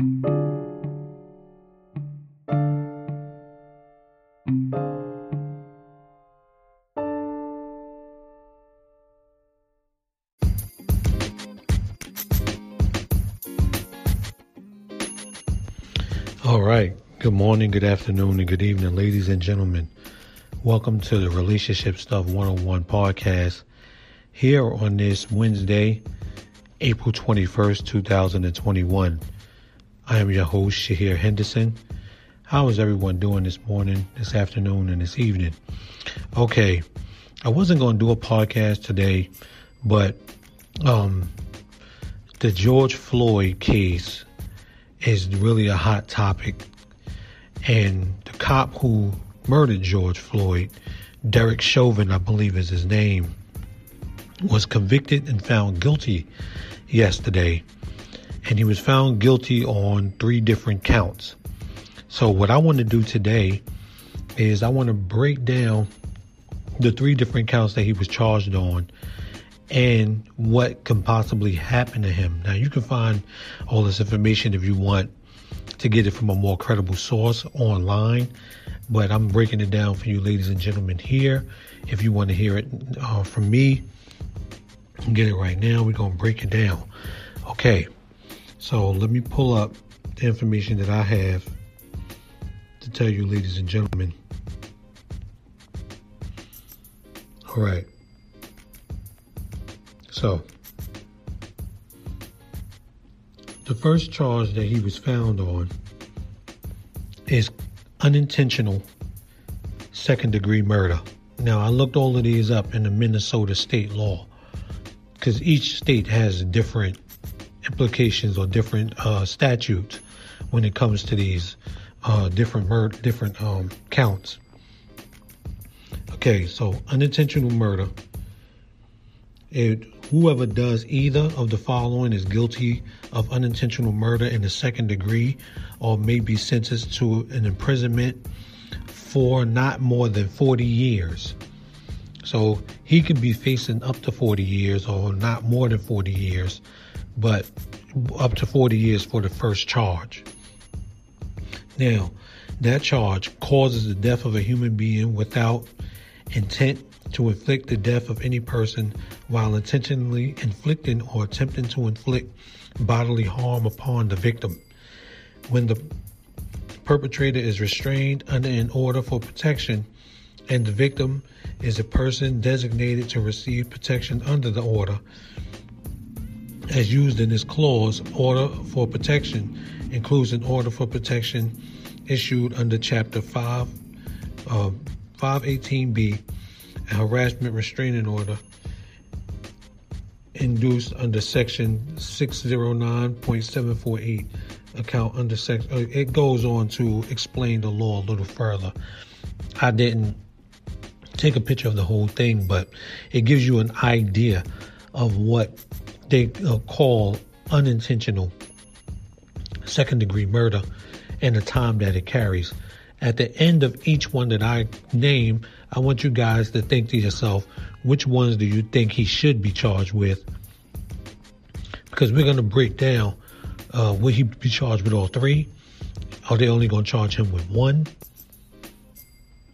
All right. Good morning, good afternoon, and good evening, ladies and gentlemen. Welcome to the Relationship Stuff 101 podcast here on this Wednesday, April 21st, 2021. I am your host, Shaheer Henderson. How is everyone doing this morning, this afternoon, and this evening? Okay. I wasn't going to do a podcast today, but the George Floyd case is really a hot topic. And the cop who murdered George Floyd, Derek Chauvin, I believe is his name, was convicted and found guilty yesterday. And he was found guilty on 3 different counts. So what I want to do today is I want to break down the 3 different counts that he was charged on and what can possibly happen to him. Now, you can find all this information if you want to get it from a more credible source online, but I'm breaking it down for you, ladies and gentlemen, here. If you want to hear it from me, you can get it right now. We're going to break it down. Okay, so let me pull up the information that I have to tell you, ladies and gentlemen. All right. So, the first charge that he was found on is unintentional second-degree murder. Now, I looked all of these up in the Minnesota state law because each state has different implications or different statutes when it comes to these different counts. Okay, so unintentional murder. Whoever does either of the following is guilty of unintentional murder in the second degree or may be sentenced to an imprisonment for not more than 40 years. So he could be facing up to 40 years or not more than 40 years, but up to 40 years for the first charge. Now, that charge causes the death of a human being without intent to inflict the death of any person while intentionally inflicting or attempting to inflict bodily harm upon the victim. When the perpetrator is restrained under an order for protection and the victim is a person designated to receive protection under the order, as used in this clause, order for protection includes an order for protection issued under Chapter 518B, a harassment restraining order induced under Section 609.748 account under section. It goes on to explain the law a little further. I didn't take a picture of the whole thing, but it gives you an idea of what they call unintentional second-degree murder and the time that it carries. At the end of each one that I name, I want you guys to think to yourself, which ones do you think he should be charged with? Because we're going to break down, will he be charged with all 3? Are they only going to charge him with 1?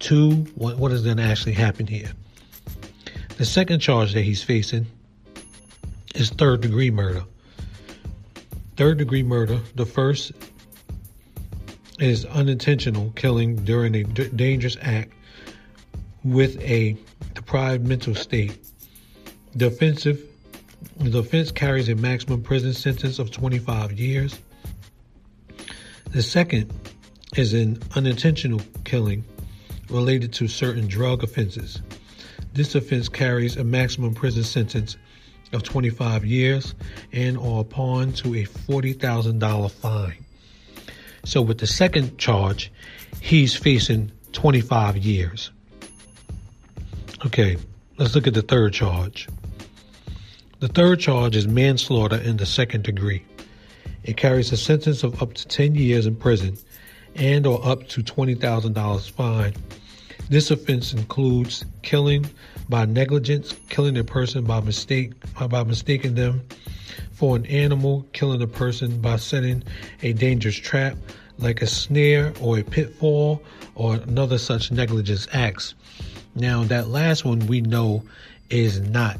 2? What is going to actually happen here? The second charge that he's facing is third-degree murder. Third-degree murder, the first is unintentional killing during a dangerous act with a deprived mental state. The offense carries a maximum prison sentence of 25 years. The second is an unintentional killing related to certain drug offenses. This offense carries a maximum prison sentence of 25 years and or upon to a $40,000 fine. So with the second charge, he's facing 25 years. Okay, let's look at the third charge. The third charge is manslaughter in the second degree. It carries a sentence of up to 10 years in prison and or up to $20,000 fine. This offense includes killing by negligence, killing a person by mistake, by mistaking them for an animal, killing a person by setting a dangerous trap like a snare or a pitfall or another such negligence acts. Now, that last one we know is not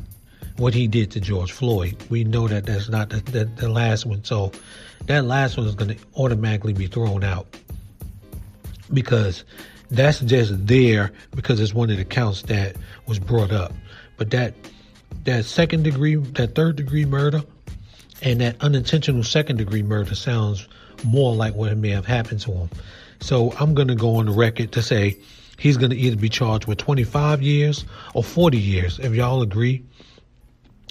what he did to George Floyd. We know that that's not the last one. So that last one is going to automatically be thrown out because that's just there because it's one of the counts that was brought up. But that second degree, that third degree murder and that unintentional second degree murder sounds more like what may have happened to him. So I'm going to go on the record to say he's going to either be charged with 25 years or 40 years. If y'all agree,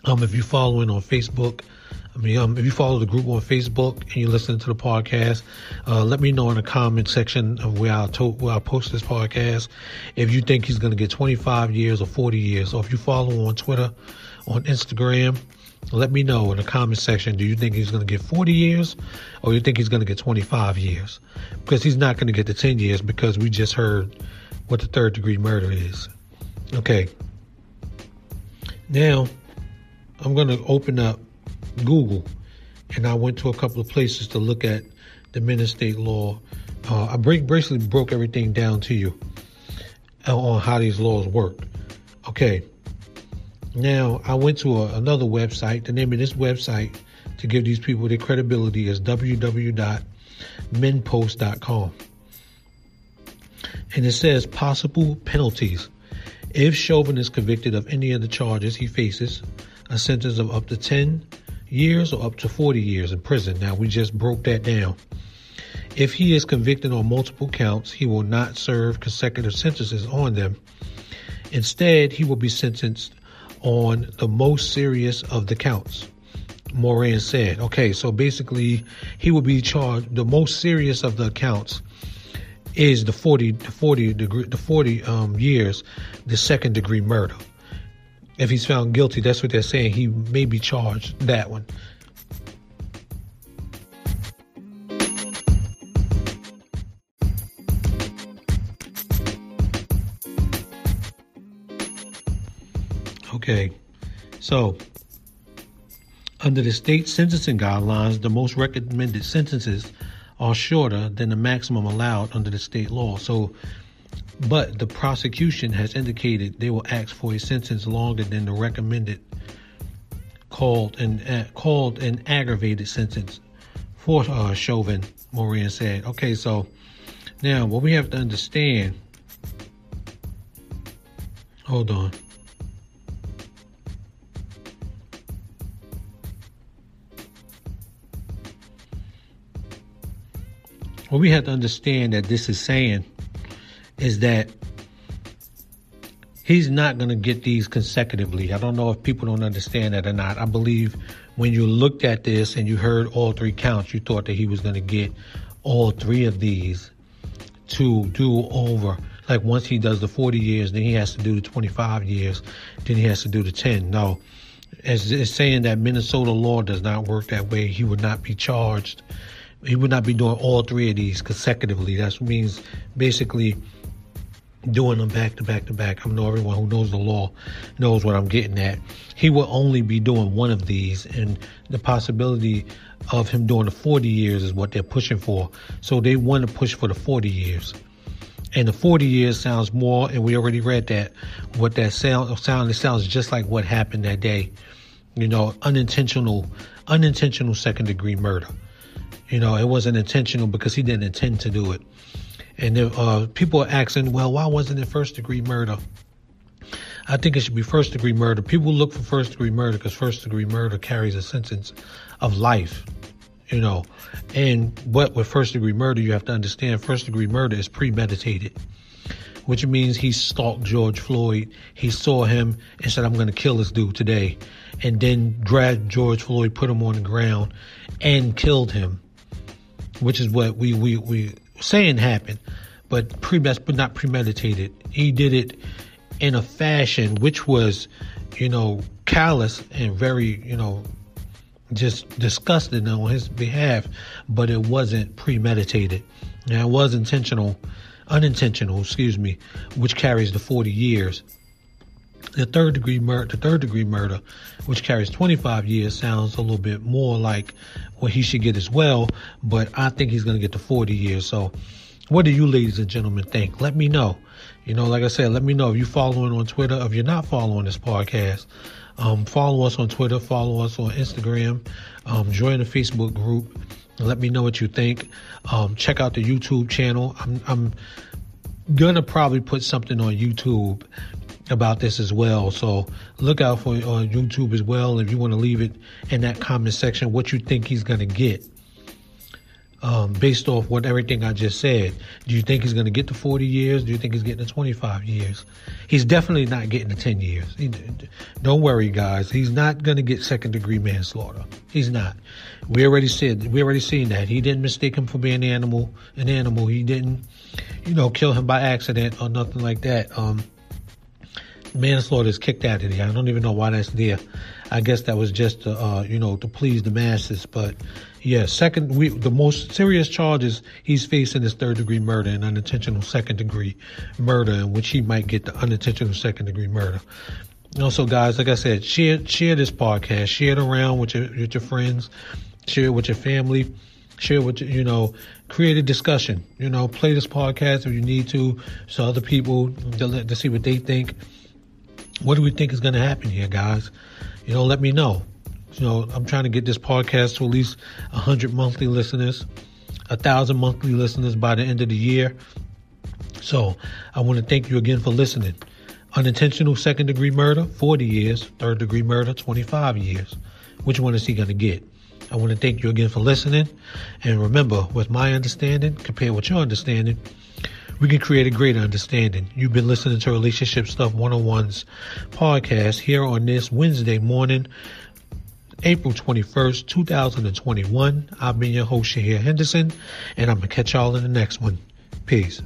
if you're following on Facebook, if you follow the group on Facebook and you're listening to the podcast, let me know in the comment section of where I post this podcast if you think he's going to get 25 years or 40 years. Or if you follow on Twitter, on Instagram, let me know in the comment section, do you think he's going to get 40 years or you think he's going to get 25 years? Because he's not going to get the 10 years because we just heard what the third degree murder is. Okay. Now, I'm going to open up Google, and I went to a couple of places to look at the Minnesota state law. I basically broke everything down to you on how these laws work. Okay. Now, I went to another website. The name of this website, to give these people their credibility, is www.minpost.com. And it says possible penalties. If Chauvin is convicted of any of the charges he faces, a sentence of up to 10 years or up to 40 years in prison. Now, we just broke that down. If he is convicted on multiple counts, he will not serve consecutive sentences on them. Instead, he will be sentenced on the most serious of the counts, Moran said. Okay, so basically, he will be charged. The most serious of the counts is the 40 years, the second degree murder. If he's found guilty, that's what they're saying. He may be charged that one. Okay, so under the state sentencing guidelines, the most recommended sentences are shorter than the maximum allowed under the state law. But the prosecution has indicated they will ask for a sentence longer than the recommended called an aggravated sentence for Chauvin, Moran said. Okay, so now what we have to understand, hold on. What we have to understand that this is saying is that he's not going to get these consecutively. I don't know if people don't understand that or not. I believe when you looked at this and you heard all three counts, you thought that he was going to get all three of these to do over. Like once he does the 40 years, then he has to do the 25 years, then he has to do the 10. No, it's saying that Minnesota law does not work that way. He would not be charged. He would not be doing all three of these consecutively. That means basically doing them back to back to back. I know everyone who knows the law knows what I'm getting at. He will only be doing one of these, and the possibility of him doing the 40 years is what they're pushing for. So they want to push for the 40 years. And the 40 years sounds more, and we already read that, what that sound, it sounds just like what happened that day. You know, unintentional second degree murder. You know, it wasn't intentional because he didn't intend to do it. And then, people are asking, well, why wasn't it first degree murder? I think it should be first degree murder. People look for first degree murder because first degree murder carries a sentence of life, you know. But with first degree murder, you have to understand first degree murder is premeditated, which means he stalked George Floyd. He saw him and said, I'm going to kill this dude today. And then grabbed George Floyd, put him on the ground and killed him, which is what we saying happened, but not premeditated. He did it in a fashion which was, you know, callous and very, you know, just disgusting on his behalf, but it wasn't premeditated. Now, it was unintentional, which carries the 40 years. the third degree murder, which carries 25 years, sounds a little bit more like what he should get as well. But I think he's going to get to 40 years. So what do you ladies and gentlemen think? Let me know. You know, like I said, let me know if you're following on Twitter, if you're not following this podcast. Follow us on Twitter, follow us on Instagram, join the Facebook group. Let me know what you think. Check out the YouTube channel. I'm gonna probably put something on YouTube about this as well. So look out for it on YouTube as well. If you want to leave it in that comment section, what you think he's gonna get based off what everything I just said. Do you think he's gonna get to 40 years? Do you think he's getting to 25 years? He's definitely not getting to 10 years. Don't worry, guys. He's not gonna get second degree manslaughter. He's not. We already seen that. He didn't mistake him for being an animal. He didn't, kill him by accident or nothing like that. Manslaughter is kicked out of here. I don't even know why that's there. I guess that was just to please the masses. But yeah, the most serious charges he's facing is third degree murder and unintentional second degree murder, in which he might get the unintentional second degree murder. Also, guys, like I said, share this podcast, share it around with your friends, share it with your family, share it with create a discussion. Play this podcast if you need to, so other people to see what they think. What do we think is going to happen here, guys? Let me know. I'm trying to get this podcast to at least 100 monthly listeners, 1,000 monthly listeners by the end of the year. So I want to thank you again for listening. Unintentional second degree murder, 40 years. Third degree murder, 25 years. Which one is he going to get? I want to thank you again for listening. And remember, with my understanding, compared with your understanding, we can create a greater understanding. You've been listening to Relationship Stuff 101's podcast here on this Wednesday morning, April 21st, 2021. I've been your host, Shaheer Henderson, and I'm going to catch y'all in the next one. Peace.